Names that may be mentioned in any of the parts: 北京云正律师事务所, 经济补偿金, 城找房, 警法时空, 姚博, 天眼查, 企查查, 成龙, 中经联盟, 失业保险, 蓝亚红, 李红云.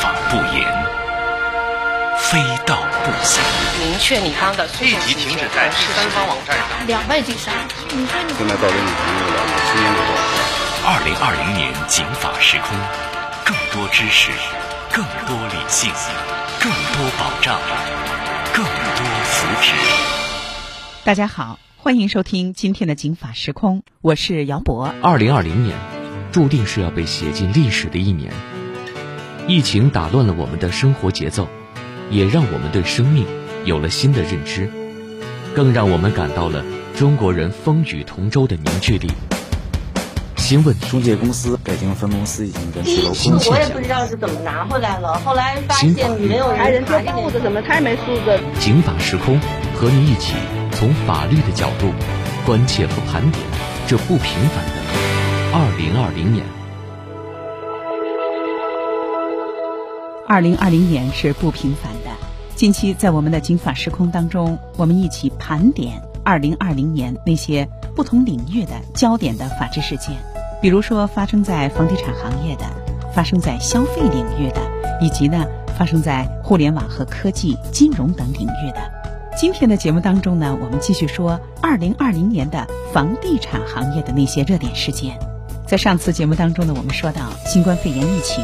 法不严，非道不散。明确你方的诉讼时间在第三方网站上2万以上。你说你现在到底你能不能了解7年之后？2020年警法时空，更多知识，更多理性，更多保障，更多福祉。大家好，欢迎收听今天的警法时空，我是姚博。2020年注定是要被写进历史的一年，疫情打乱了我们的生活节奏，也让我们对生命有了新的认知，更让我们感到了中国人风雨同舟的凝聚力。新问中介公司北京分公司已经跟第一期我也不知道是怎么拿回来了，后来发现没有人做裤子，怎么太没素质。警法时空和你一起从法律的角度关切和盘点这不平凡的2020年。2020年是不平凡的。近期在我们的警法时空当中，我们一起盘点2020年那些不同领域的焦点的法治事件，比如说发生在房地产行业的，发生在消费领域的，以及呢发生在互联网和科技、金融等领域的。今天的节目当中呢，我们继续说2020年的房地产行业的那些热点事件。在上次节目当中呢，我们说到新冠肺炎疫情，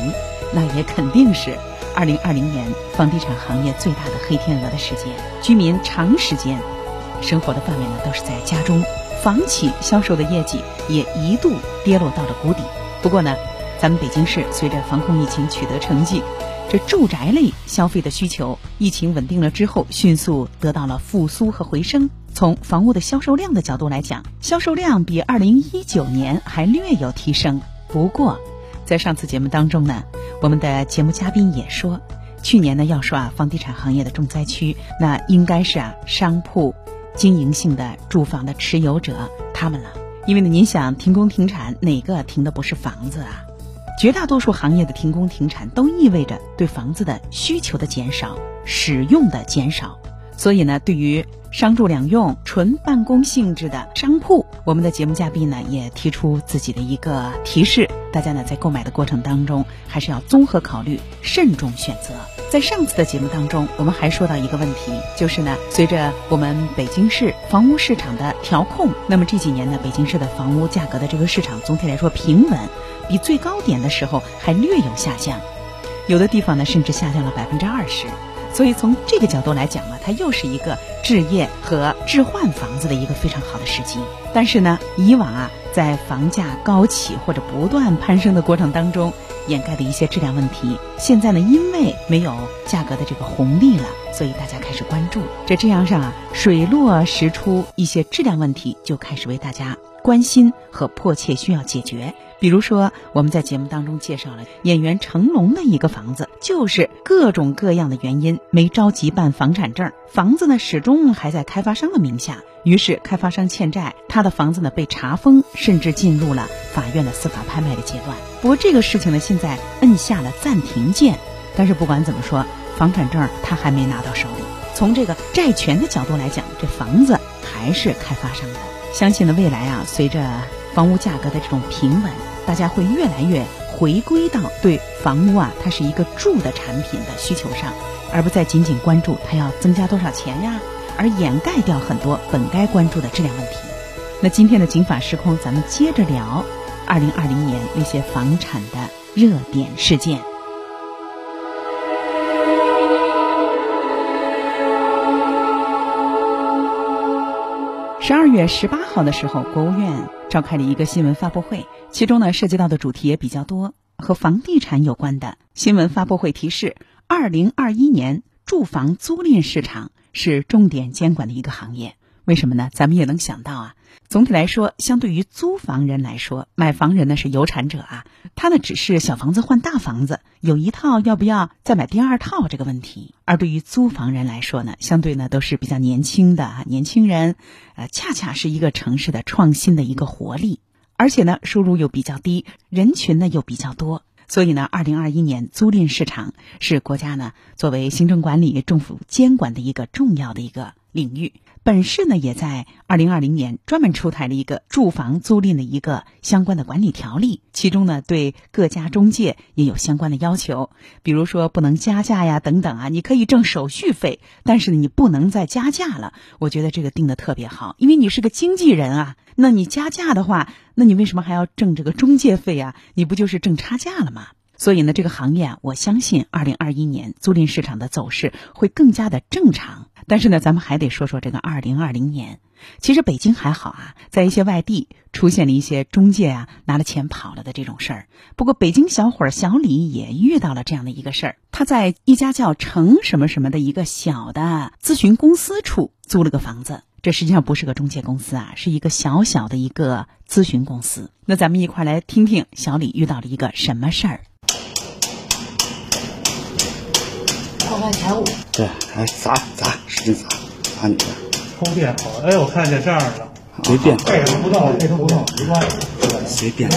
那也肯定是2020年房地产行业最大的黑天鹅的事件。居民长时间生活的范围呢都是在家中，房企销售的业绩也一度跌落到了谷底。不过呢，咱们北京市随着防控疫情取得成绩，这住宅类消费的需求疫情稳定了之后迅速得到了复苏和回升。从房屋的销售量的角度来讲，销售量比2019年还略有提升。不过在上次节目当中呢，我们的节目嘉宾也说，去年呢要说房地产行业的重灾区，那应该是商铺经营性的住房的持有者他们了。因为呢，您想停工停产，哪个停的不是房子啊？绝大多数行业的停工停产都意味着对房子的需求的减少，使用的减少。所以呢，对于商住两用、纯办公性质的商铺，我们的节目嘉宾呢也提出自己的一个提示，大家呢在购买的过程当中还是要综合考虑，慎重选择。在上次的节目当中，我们还说到一个问题，就是呢，随着我们北京市房屋市场的调控，那么这几年呢，北京市的房屋价格的这个市场总体来说平稳，比最高点的时候还略有下降，有的地方呢甚至下降了20%。所以从这个角度来讲呢，它又是一个置业和置换房子的一个非常好的时机。但是呢，以往在房价高企或者不断攀升的过程当中掩盖的一些质量问题，现在呢因为没有价格的这个红利了，所以大家开始关注。这样水落石出，一些质量问题就开始为大家关心和迫切需要解决。比如说，我们在节目当中介绍了演员成龙的一个房子，就是各种各样的原因没着急办房产证，房子呢始终还在开发商的名下，于是开发商欠债，他的房子呢被查封，甚至进入了法院的司法拍卖的阶段。不过这个事情呢现在摁下了暂停键，但是不管怎么说，房产证他还没拿到手里。从这个债权的角度来讲，这房子还是开发商的。相信呢未来随着房屋价格的这种平稳，大家会越来越回归到对房屋它是一个住的产品的需求上，而不再仅仅关注它要增加多少钱呀，而掩盖掉很多本该关注的质量问题。那今天的警法时空，咱们接着聊2020年那些房产的热点事件。12月18号的时候，国务院召开了一个新闻发布会，其中呢涉及到的主题也比较多，和房地产有关的。新闻发布会提示，2021年住房租赁市场是重点监管的一个行业。为什么呢？咱们也能想到总体来说，相对于租房人来说，买房人呢是有产者他呢只是小房子换大房子，有一套要不要再买第二套这个问题。而对于租房人来说呢，相对呢都是比较年轻的年轻人，恰恰是一个城市的创新的一个活力，而且呢收入又比较低，人群呢又比较多。所以呢，2021年租赁市场是国家呢作为行政管理、政府监管的一个重要的一个领域。本市呢也在2020年专门出台了一个住房租赁的一个相关的管理条例，其中呢对各家中介也有相关的要求，比如说不能加价呀等等啊，你可以挣手续费，但是你不能再加价了。我觉得这个定得特别好，因为你是个经纪人啊，那你加价的话，那你为什么还要挣这个中介费啊？你不就是挣差价了吗？所以呢，这个行业啊，我相信2021年租赁市场的走势会更加的正常。但是呢，咱们还得说说这个2020年。其实北京还好啊，在一些外地出现了一些中介啊拿了钱跑了的这种事儿。不过北京小伙小李也遇到了这样的一个事儿，他在一家叫程什么什么的一个小的咨询公司处租了个房子。这实际上不是个中介公司啊，是一个小小的一个咨询公司。那咱们一块来听听小李遇到了一个什么事儿。财务对，哎，砸，使劲砸你的。充电好，哎，我看见这样的，随便，这个不动，这个不动，没关系，随便。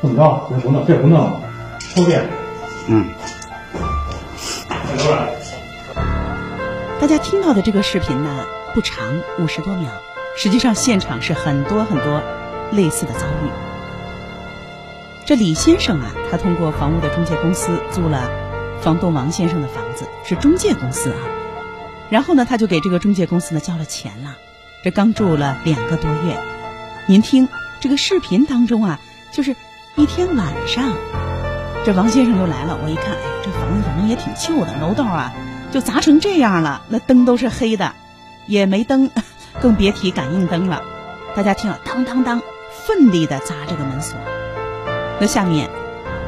怎么着？这不弄，这不弄，充电。嗯。大家听到的这个视频呢，不长，50多秒。实际上现场是很多类似的遭遇。这李先生啊，他通过房屋的中介公司租了房东王先生的房子，是中介公司啊。然后呢，他就给这个中介公司呢交了钱了。这刚住了2个多月。您听这个视频当中啊，就是一天晚上，这王先生就来了。我一看，哎，这房子反正也挺旧的，楼道啊就砸成这样了，那灯都是黑的，也没灯，更别提感应灯了。大家听了，当当当，奋力的砸这个门锁。那下面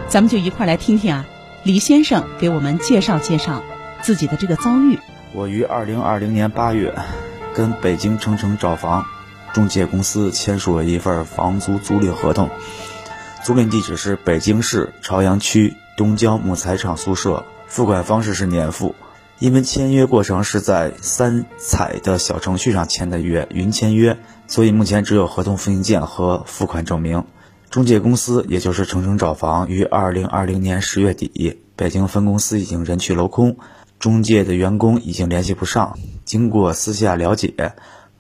咱们就一块来听听啊，李先生给我们介绍介绍自己的这个遭遇。我于2020年8月跟北京城找房中介公司签署了一份房租租赁合同，租赁地址是北京市朝阳区东郊木材厂宿舍，付款方式是年付。因为签约过程是在三彩的小程序上签的约，云签约，所以目前只有合同复印件和付款证明。中介公司也就是城找房于2020年10月底，北京分公司已经人去楼空，中介的员工已经联系不上。经过私下了解，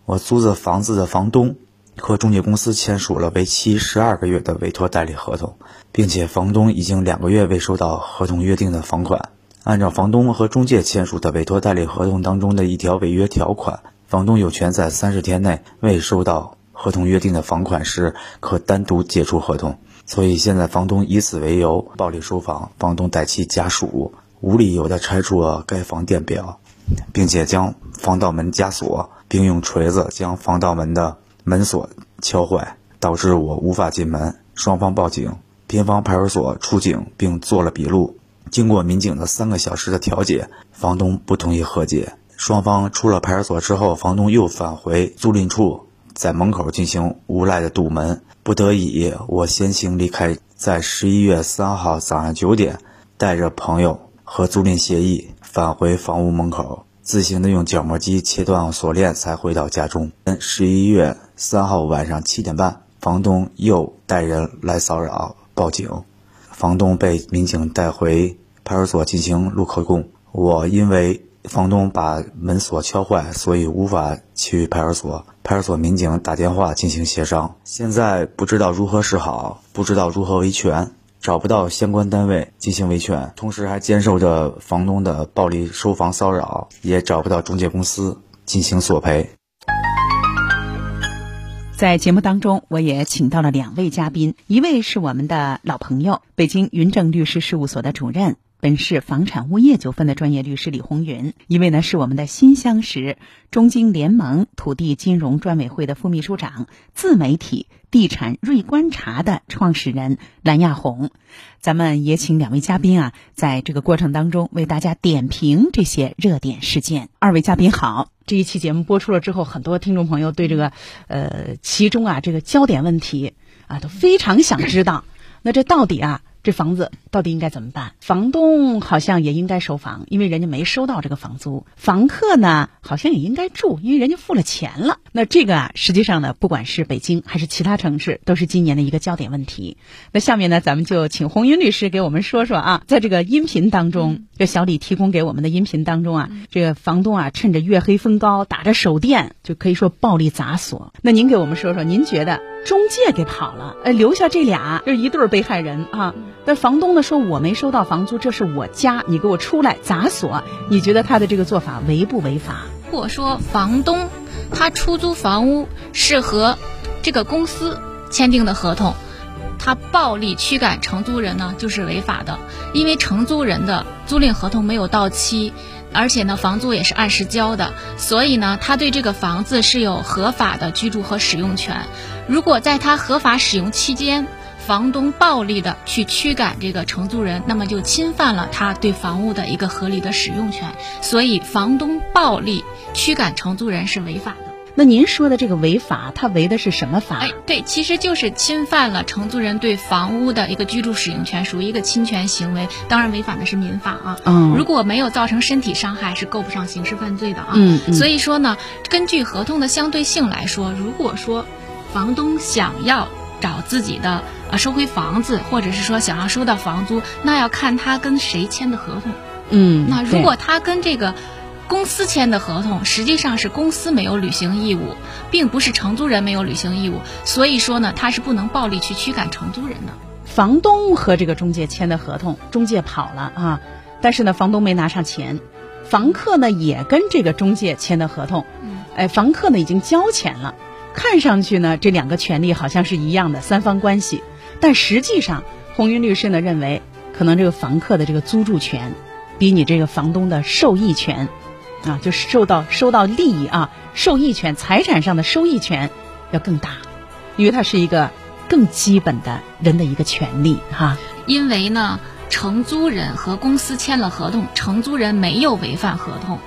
我租的房子的房东和中介公司签署了为期12个月的委托代理合同，并且房东已经2个月未收到合同约定的房款。按照房东和中介签署的委托代理合同当中的一条违约条款，房东有权在30天内未收到合同约定的房款时，可单独解除合同。所以现在房东以此为由暴力收房，房东带其家属无理由的拆除了该房电表，并且将防盗门加锁，并用锤子将防盗门的门锁敲坏，导致我无法进门。双方报警，边防派出所出警并做了笔录。经过民警的3个小时的调解，房东不同意和解。双方出了派出所之后，房东又返回租赁处，在门口进行无赖的堵门。不得已，我先行离开，在11月3号早上9点，带着朋友和租赁协议返回房屋门口，自行的用角磨机切断锁链才回到家中。11月3号晚上7点半，房东又带人来骚扰，报警。房东被民警带回派出所进行录口供。我因为房东把门锁敲坏，所以无法去派出所。派出所民警打电话进行协商，现在不知道如何是好，不知道如何维权，找不到相关单位进行维权，同时还坚受着房东的暴力收房骚扰，也找不到中介公司进行索赔。在节目当中，我也请到了2位嘉宾，一位是我们的老朋友，北京云正律师事务所的主任，本市房产物业纠纷的专业律师李红云；一位呢是我们的新相识，中经联盟土地金融专委会的副秘书长，自媒体地产瑞观察的创始人蓝亚红。咱们也请2位嘉宾啊，在这个过程当中为大家点评这些热点事件。2位嘉宾好。这一期节目播出了之后，很多听众朋友对这个其中啊这个焦点问题啊都非常想知道，那这到底啊这房子到底应该怎么办？房东好像也应该收房，因为人家没收到这个房租。房客呢，好像也应该住，因为人家付了钱了。那这个啊，实际上呢，不管是北京还是其他城市，都是今年的一个焦点问题。那下面呢，咱们就请洪云律师给我们说说啊，在这个音频当中，这小李提供给我们的音频当中啊，这个房东啊，趁着月黑风高，打着手电，就可以说暴力砸锁。那您给我们说说，您觉得中介给跑了，留下这俩就是一对被害人啊。但房东呢说我没收到房租，这是我家，你给我出来砸锁，你觉得他的这个做法违不违法？如果说房东他出租房屋是和这个公司签订的合同，他暴力驱赶承租人呢，就是违法的，因为承租人的租赁合同没有到期，而且呢房租也是按时交的，所以呢他对这个房子是有合法的居住和使用权。如果在他合法使用期间，房东暴力的去驱赶这个承租人，那么就侵犯了他对房屋的一个合理的使用权，所以房东暴力驱赶承租人是违法的。那您说的这个违法，它违的是什么法？对，其实就是侵犯了承租人对房屋的一个居住使用权，属于一个侵权行为。当然，违反的是民法啊。如果没有造成身体伤害，是构不上刑事犯罪的啊。所以说呢，根据合同的相对性来说，如果说房东想要找自己的收回房子，或者是说想要收到房租，那要看他跟谁签的合同。那如果他跟这个公司签的合同，实际上是公司没有履行义务，并不是承租人没有履行义务，所以说呢，他是不能暴力去驱赶承租人的。房东和这个中介签的合同，中介跑了啊，但是呢，房东没拿上钱，房客呢也跟这个中介签的合同，房客呢已经交钱了，看上去呢这两个权利好像是一样的三方关系，但实际上，洪云律师呢认为，可能这个房客的这个租住权，比你这个房东的受益权。啊，就是收到利益啊，受益权、财产上的收益权要更大，因为它是一个更基本的人的一个权利哈。因为呢，承租人和公司签了合同，承租人没有违反合同，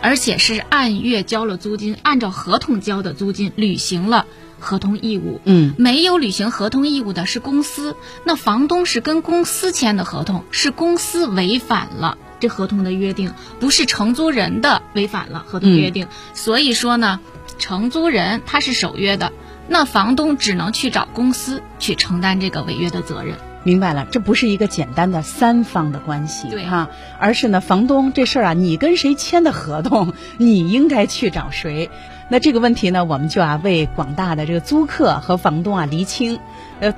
而且是按月交了租金，按照合同交的租金履行了合同义务。没有履行合同义务的是公司，那房东是跟公司签的合同，是公司违反了这合同的约定，不是承租人的违反了合同约定。所以说呢，承租人他是守约的，那房东只能去找公司去承担这个违约的责任。明白了，这不是一个简单的三方的关系，对哈，而是呢，房东这事儿啊，你跟谁签的合同，你应该去找谁。那这个问题呢，我们就啊为广大的这个租客和房东啊厘清。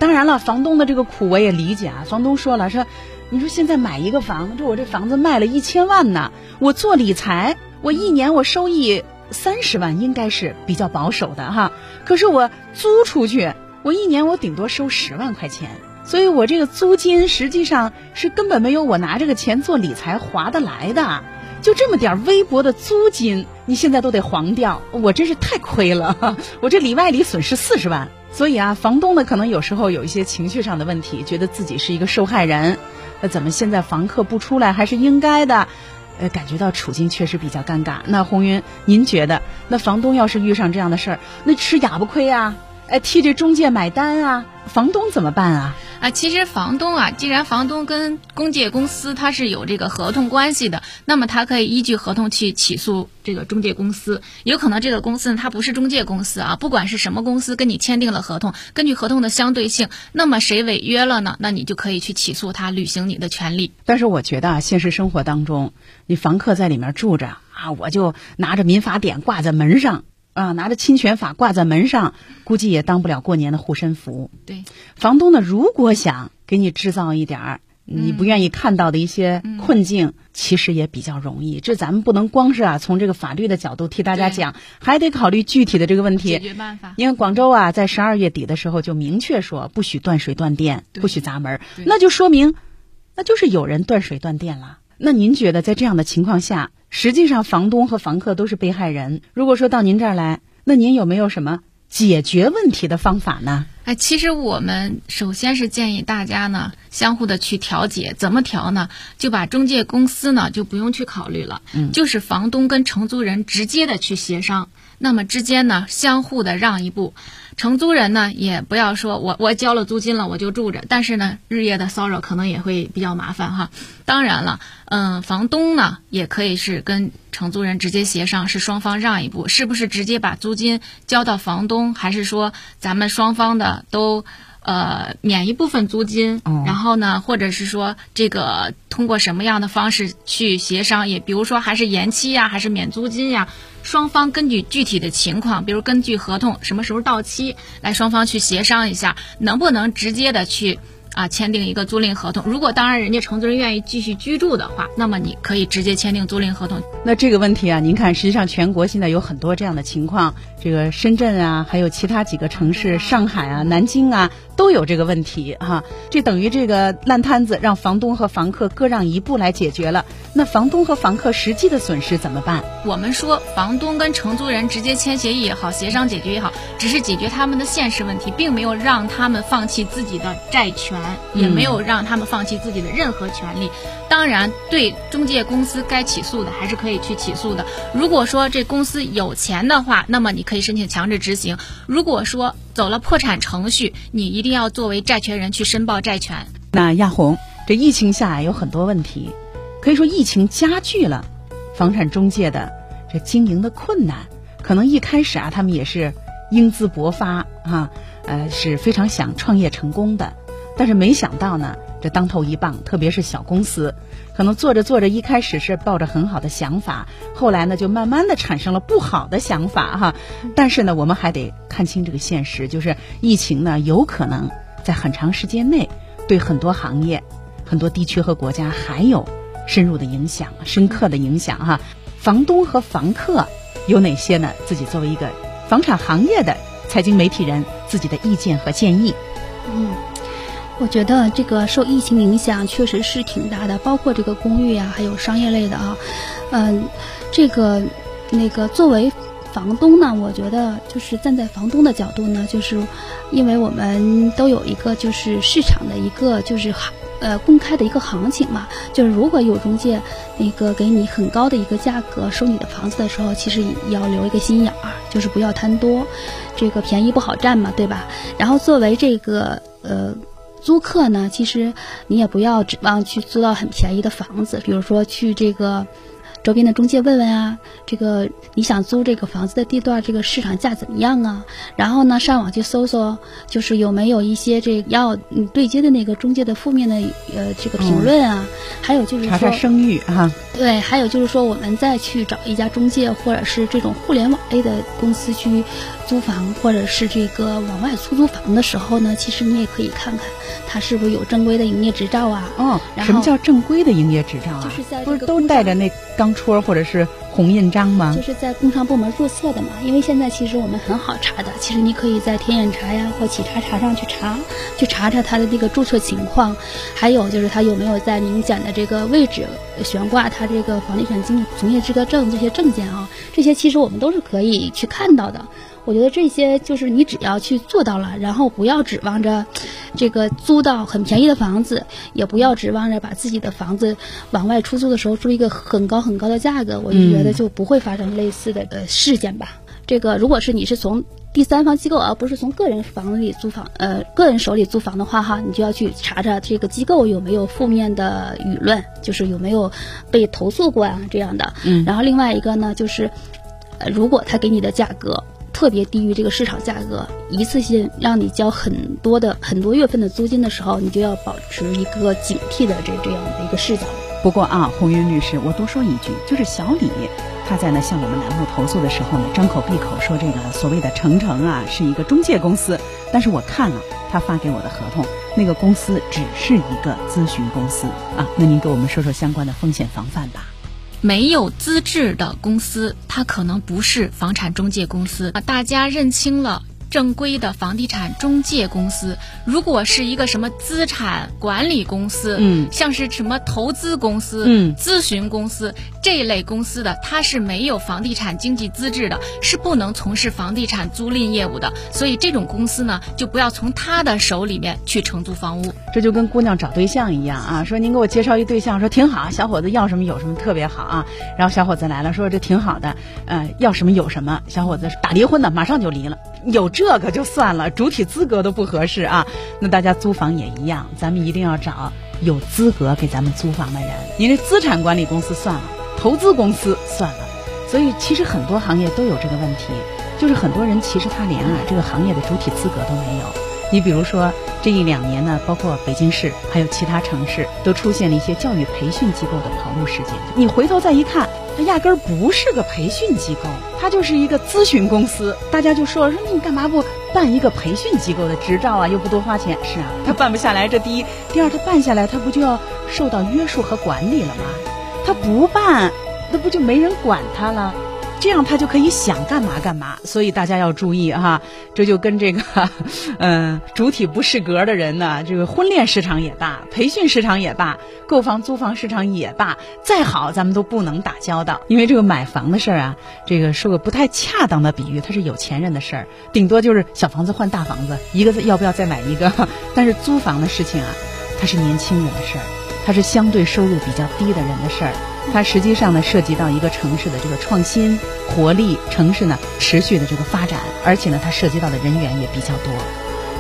当然了，房东的这个苦我也理解啊，房东说了说。你说现在买一个房子，我这房子卖了1000万呢，我做理财，我一年我收益30万应该是比较保守的哈。可是我租出去，我一年我顶多收10万块钱，所以我这个租金实际上是根本没有我拿这个钱做理财划得来的。就这么点微薄的租金，你现在都得黄掉，我真是太亏了，我这里外里损失40万。所以啊，房东呢可能有时候有一些情绪上的问题，觉得自己是一个受害人。那怎么现在房客不出来还是应该的，感觉到处境确实比较尴尬。那洪云，您觉得那房东要是遇上这样的事儿，那吃哑巴亏啊，替这中介买单啊，房东怎么办啊？其实房东啊，既然房东跟中介公司他是有这个合同关系的，那么他可以依据合同去起诉这个中介公司。有可能这个公司呢，它不是中介公司啊，不管是什么公司跟你签订了合同，根据合同的相对性，那么谁违约了呢？那你就可以去起诉他，履行你的权利。但是我觉得啊，现实生活当中，你房客在里面住着啊，我就拿着民法典挂在门上。拿着侵权法挂在门上，估计也当不了过年的护身符。对，房东呢，如果想给你制造一点儿你不愿意看到的一些困境，其实也比较容易。这咱们不能光是啊从这个法律的角度替大家讲，还得考虑具体的这个问题解决办法。因为广州啊，在12月底的时候就明确说不许断水断电，不许砸门，那就说明那就是有人断水断电了。那您觉得在这样的情况下，实际上房东和房客都是被害人，如果说到您这儿来，那您有没有什么解决问题的方法呢？其实我们首先是建议大家呢相互的去调解。怎么调呢？就把中介公司呢就不用去考虑了，就是房东跟承租人直接的去协商，那么之间呢相互的让一步，承租人呢也不要说我交了租金了我就住着，但是呢日夜的骚扰可能也会比较麻烦哈。当然了，房东呢也可以是跟承租人直接协商，是双方让一步，是不是直接把租金交到房东，还是说咱们双方的都免一部分租金，然后呢或者是说这个通过什么样的方式去协商，也比如说还是延期呀，还是免租金呀，双方根据具体的情况，比如根据合同什么时候到期来双方去协商一下，能不能直接的去签订一个租赁合同。如果当然人家承租人愿意继续居住的话，那么你可以直接签订租赁合同。那这个问题您看实际上全国现在有很多这样的情况，这个深圳啊，还有其他几个城市，上海啊，南京啊，都有这个问题啊。这等于这个烂摊子让房东和房客各让一步来解决了，那房东和房客实际的损失怎么办？我们说房东跟承租人直接签协议也好，协商解决也好，只是解决他们的现实问题，并没有让他们放弃自己的债权，也没有让他们放弃自己的任何权利。当然对中介公司该起诉的还是可以去起诉的，如果说这公司有钱的话，那么你可以申请强制执行，如果说走了破产程序，你一定要作为债权人去申报债权。那亚红，这疫情下有很多问题，可以说疫情加剧了房产中介的这经营的困难，可能一开始他们也是英姿勃发是非常想创业成功的，但是没想到呢，这当头一棒，特别是小公司，可能做着做着，一开始是抱着很好的想法，后来呢，就慢慢的产生了不好的想法哈。但是呢，我们还得看清这个现实，就是疫情呢，有可能在很长时间内对很多行业、很多地区和国家还有深入的影响、深刻的影响哈。房东和房客有哪些呢？自己作为一个房产行业的财经媒体人，自己的意见和建议。我觉得这个受疫情影响确实是挺大的，包括这个公寓啊，还有商业类的啊，这个作为房东呢，我觉得就是站在房东的角度呢，就是因为我们都有一个就是市场的一个就是公开的一个行情嘛，就是如果有中介给你很高的一个价格收你的房子的时候，其实也要留一个心眼儿，就是不要贪多，这个便宜不好占嘛，对吧？然后作为这个租客呢，其实你也不要指望去租到很便宜的房子，比如说去这个周边的中介问问啊，这个你想租这个房子的地段，这个市场价怎么样啊？然后呢，上网去搜搜，就是有没有一些这个要对接的那个中介的负面的这个评论啊，还有就是说查查声誉啊，对，还有就是说我们再去找一家中介或者是这种互联网类的公司去租房，或者是这个往外出租房的时候呢，其实你也可以看看它是不是有正规的营业执照啊。什么叫正规的营业执照啊？就是在不是都带着那钢戳或者是红印章吗？就是在工商部门注册的嘛，因为现在其实我们很好查的，其实你可以在天眼查呀或企查查上去查查它的这个注册情况，还有就是它有没有在您讲的这个位置悬挂它这个房地产经纪从业资格证这些证件啊，这些其实我们都是可以去看到的。我觉得这些就是你只要去做到了，然后不要指望着这个租到很便宜的房子，也不要指望着把自己的房子往外出租的时候租一个很高的价格，我就觉得就不会发生类似的事件吧。这个如果是你是从第三方机构而不是从个人手里租房的话哈，你就要去查查这个机构有没有负面的舆论，就是有没有被投诉过啊这样的。然后另外一个呢就是如果他给你的价格特别低于这个市场价格，一次性让你交很多月份的租金的时候，你就要保持一个警惕的这样的一个视角。不过啊，红云律师，我多说一句，就是小李他在向我们栏目投诉的时候呢，张口闭口说这个所谓的程程啊是一个中介公司，但是我看了他发给我的合同，那个公司只是一个咨询公司啊。那您给我们说说相关的风险防范吧。没有资质的公司它可能不是房产中介公司，大家认清了正规的房地产中介公司，如果是一个什么资产管理公司，像是什么投资公司、咨询公司这一类公司的，它是没有房地产经纪资质的，是不能从事房地产租赁业务的。所以这种公司呢，就不要从他的手里面去承租房屋。这就跟姑娘找对象一样啊，说您给我介绍一对象，说挺好，小伙子要什么有什么，特别好啊。然后小伙子来了，说这挺好的，要什么有什么。小伙子打离婚的，马上就离了。有这个就算了，主体资格都不合适啊。那大家租房也一样，咱们一定要找有资格给咱们租房的人。您这资产管理公司算了，投资公司算了。所以其实很多行业都有这个问题，就是很多人其实他连这个行业的主体资格都没有。你比如说这一两年呢，包括北京市还有其他城市都出现了一些教育培训机构的跑路事件，你回头再一看，它压根儿不是个培训机构，它就是一个咨询公司。大家就说你干嘛不办一个培训机构的执照啊，又不多花钱。是啊，它办不下来，这第一。第二，它办下来它不就要受到约束和管理了吗？它不办那不就没人管它了，这样他就可以想干嘛干嘛。所以大家要注意哈，这就跟这个主体不适格的人呢，这个婚恋市场也罢，培训市场也罢，购房租房市场也罢，再好咱们都不能打交道。因为这个买房的事儿啊，这个说个不太恰当的比喻，它是有钱人的事儿，顶多就是小房子换大房子，一个要不要再买一个。但是租房的事情啊，它是年轻人的事儿，它是相对收入比较低的人的事儿，它实际上呢涉及到一个城市的这个创新活力，城市呢持续的这个发展，而且呢它涉及到的人员也比较多。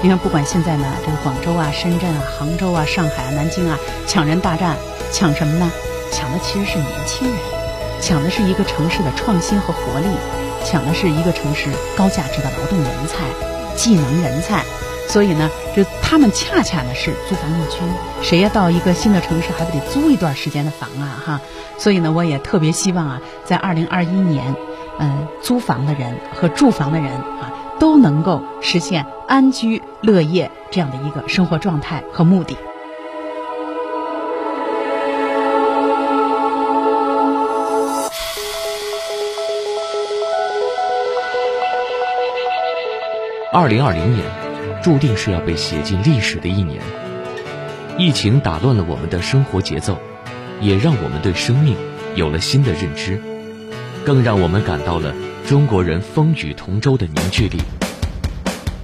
你看不管现在呢这个广州啊、深圳啊、杭州啊、上海啊、南京啊抢人大战，抢什么呢？抢的其实是年轻人，抢的是一个城市的创新和活力，抢的是一个城市高价值的劳动人才、技能人才。所以呢，就他们恰恰呢是租房一军，谁要到一个新的城市，还不得租一段时间的房啊哈。所以呢，我也特别希望啊，在2021年，租房的人和住房的人啊，都能够实现安居乐业这样的一个生活状态和目的。2020年。注定是要被写进历史的一年。疫情打乱了我们的生活节奏，也让我们对生命有了新的认知，更让我们感到了中国人风雨同舟的凝聚力。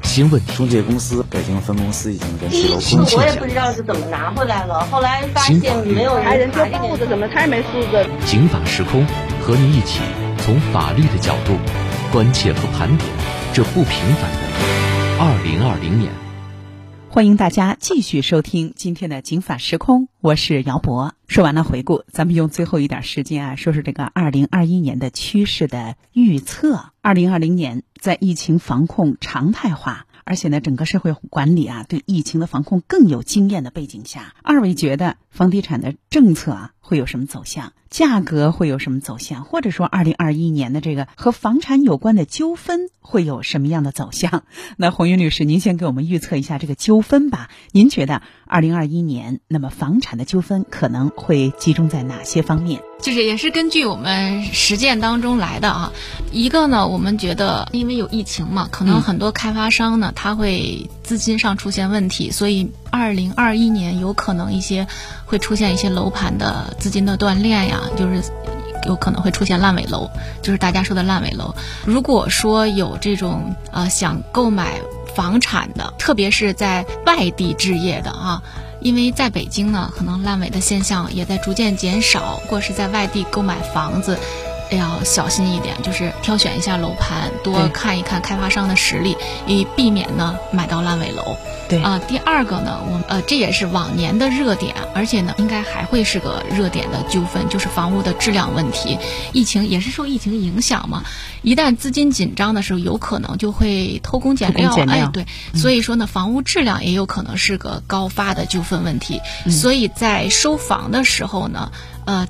新问题，中介公司北京分公司已经跟十楼公契，我也不知道是怎么拿回来了，后来发现没有人查这个，怎么他也没数字。警法时空和您一起从法律的角度关切和盘点这不平凡的2020年，欢迎大家继续收听今天的《警法时空》，我是姚博。说完了回顾，咱们用最后一点时间啊，说说这个2021年的趋势的预测。2020年在疫情防控常态化，而且呢，整个社会管理啊对疫情的防控更有经验的背景下，二位觉得房地产的政策啊会有什么走向？价格会有什么走向？或者说2021年的这个和房产有关的纠纷会有什么样的走向？那洪云律师，您先给我们预测一下这个纠纷吧。您觉得2021年那么房产的纠纷可能会集中在哪些方面？就是也是根据我们实践当中来的啊。一个呢，我们觉得因为有疫情嘛，可能很多开发商呢他会资金上出现问题，所以2021年有可能一些会出现一些楼盘的资金的断裂呀，就是有可能会出现烂尾楼，就是大家说的烂尾楼。如果说有这种想购买房产的，特别是在外地置业的啊，因为在北京呢，可能烂尾的现象也在逐渐减少。如果是在外地购买房子，要小心一点，就是挑选一下楼盘，多看一看开发商的实力，以避免呢买到烂尾楼。对啊，第二个呢，我这也是往年的热点，而且呢应该还会是个热点的纠纷，就是房屋的质量问题。疫情也是受疫情影响嘛，一旦资金紧张的时候，有可能就会偷工减料。哎，对，所以说呢，房屋质量也有可能是个高发的纠纷问题。所以在收房的时候呢，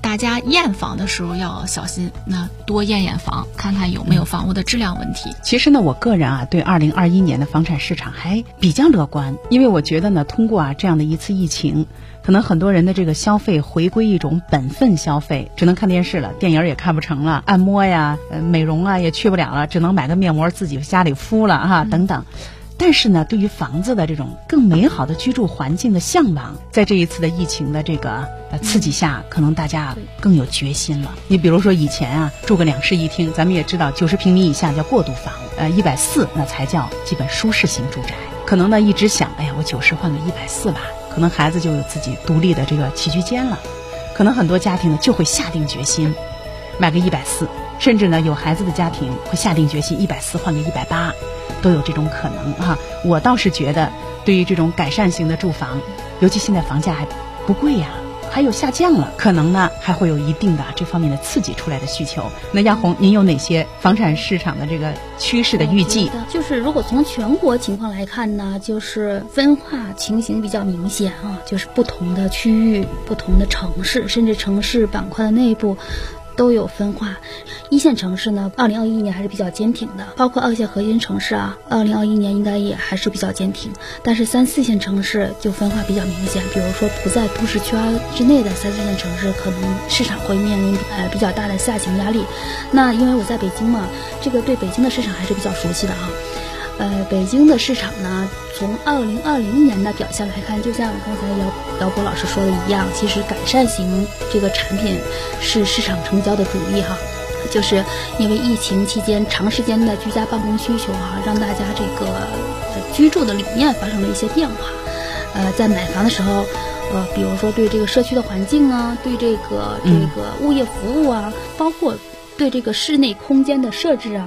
大家验房的时候要小心，那多验房，看看有没有房屋的质量问题。其实呢，我个人对2021年的房产市场还比较乐观，因为我觉得呢，通过这样的一次疫情，可能很多人的这个消费回归一种本分消费，只能看电视了，电影也看不成了，按摩呀、美容啊也去不了了，只能买个面膜自己家里敷了等等。但是呢，对于房子的这种更美好的居住环境的向往，在这一次的疫情的这个刺激下，可能大家更有决心了。你比如说以前住个2室1厅，咱们也知道90平米以下叫过渡房，140那才叫基本舒适型住宅。可能呢一直想，我90换个140吧，可能孩子就有自己独立的这个起居间了。可能很多家庭呢就会下定决心买个140，甚至呢有孩子的家庭会下定决心140换个180。都有这种可能我倒是觉得对于这种改善型的住房，尤其现在房价还不贵还有下降了，可能呢还会有一定的这方面的刺激出来的需求。那亚红，您有哪些房产市场的这个趋势的预计？就是如果从全国情况来看呢，就是分化情形比较明显就是不同的区域、不同的城市，甚至城市板块的内部都有分化。一线城市呢，2021年还是比较坚挺的，包括二线核心城市2021年应该也还是比较坚挺。但是3、4线城市就分化比较明显，比如说不在都市圈之内的3、4线城市，可能市场会面临比较大的下行压力。那因为我在北京嘛，这个对北京的市场还是比较熟悉的北京的市场呢，从2020年的表现来看，就像刚才姚博老师说的一样，其实改善型这个产品是市场成交的主力就是因为疫情期间长时间的居家办公需求让大家这个居住的理念发生了一些变化。在买房的时候，比如说对这个社区的环境对这个物业服务包括对这个室内空间的设置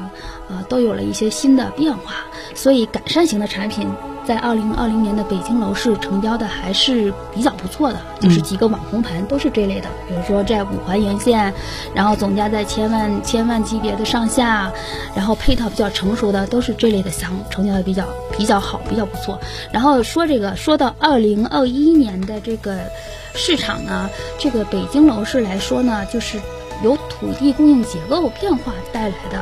都有了一些新的变化。所以改善型的产品在2020年的北京楼市成交的还是比较不错的，就是几个网红盘都是这类的，比如说在5环沿线，然后总价在千万级别的上下，然后配套比较成熟的，都是这类的项目成交的比较好，比较不错。然后说到2021年的这个市场呢，这个北京楼市来说呢，就是由土地供应结构变化带来的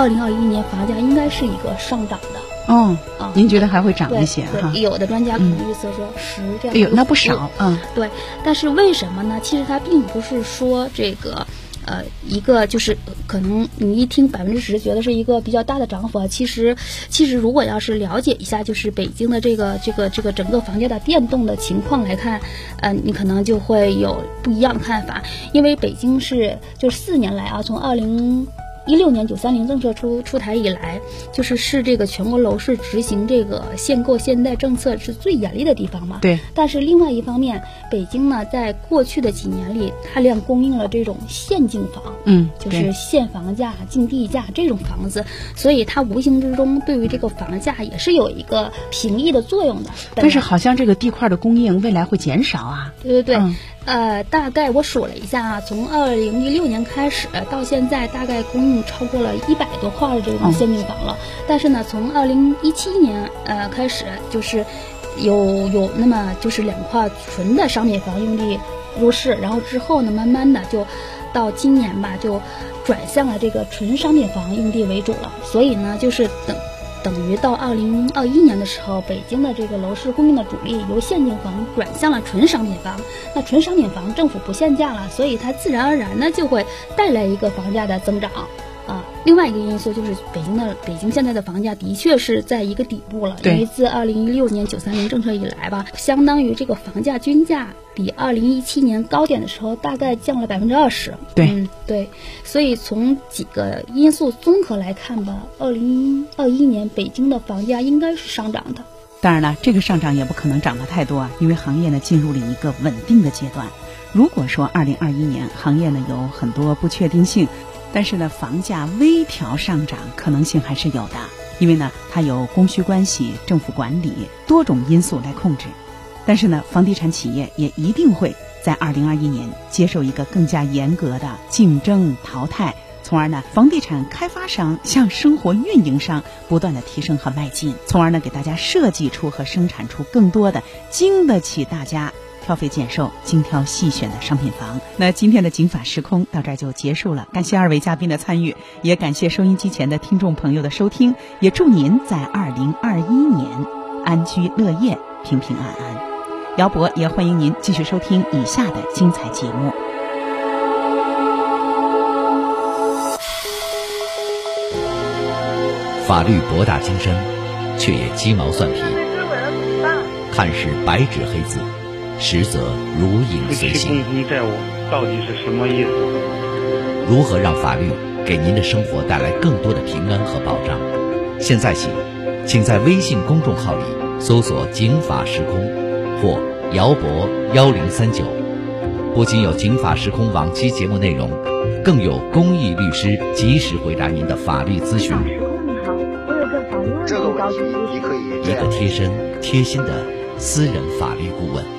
，2021年房价应该是一个上涨的。您觉得还会涨一些有的专家可能预测说10%这样。那不少对。但是为什么呢？其实它并不是说这个一个就是可能你一听10%觉得是一个比较大的涨幅其实如果要是了解一下就是北京的这个整个房价的变动的情况来看，你可能就会有不一样的看法。因为北京是就是4年来从2016年930政策出台以来，是这个全国楼市执行这个限购限贷政策是最严厉的地方嘛。对。但是另外一方面，北京呢，在过去的几年里，大量供应了这种限竞房，就是限房价、竞地价这种房子，所以它无形之中对于这个房价也是有一个平抑的作用的。但是好像这个地块的供应未来会减少啊。对。大概我数了一下从2016年开始到现在，大概供应超过了100多块的这种限定房了。但是呢，从2017年开始，就是有那么就是2块纯的商品房用地入市，然后之后呢，慢慢的就到今年吧，就转向了这个纯商品房用地为主了。所以呢，就是等于到2021年的时候，北京的这个楼市供应的主力由限定房转向了纯商品房。那纯商品房政府不限价了，所以它自然而然的就会带来一个房价的增长啊。另外一个因素就是北京现在的房价的确是在一个底部了，因为自2016年930政策以来吧，相当于这个房价均价比2017年高点的时候大概降了20%。对，所以从几个因素综合来看吧，2021年北京的房价应该是上涨的。当然了，这个上涨也不可能涨得太多因为行业呢进入了一个稳定的阶段。如果说2021年行业呢有很多不确定性，但是呢，房价微调上涨可能性还是有的，因为呢，它有供需关系、政府管理多种因素来控制。但是呢，房地产企业也一定会在2021年接受一个更加严格的竞争淘汰，从而呢，房地产开发商向生活运营商不断的提升和迈进，从而呢，给大家设计出和生产出更多的经得起大家挑肥拣瘦，精挑细选的商品房。那今天的警法时空到这儿就结束了，感谢二位嘉宾的参与，也感谢收音机前的听众朋友的收听，也祝您在2021年安居乐业，平平安安。姚博也欢迎您继续收听以下的精彩节目。法律博大精深，却也鸡毛蒜皮，看似白纸黑字，实则如影随形。公债务到底是什么意思？如何让法律给您的生活带来更多的平安和保障？现在起，请在微信公众号里搜索“警法时空”或“姚博1039”，不仅有警法时空往期节目内容，更有公益律师及时回答您的法律咨询。这个问题，你可以一个贴身贴心的私人法律顾问。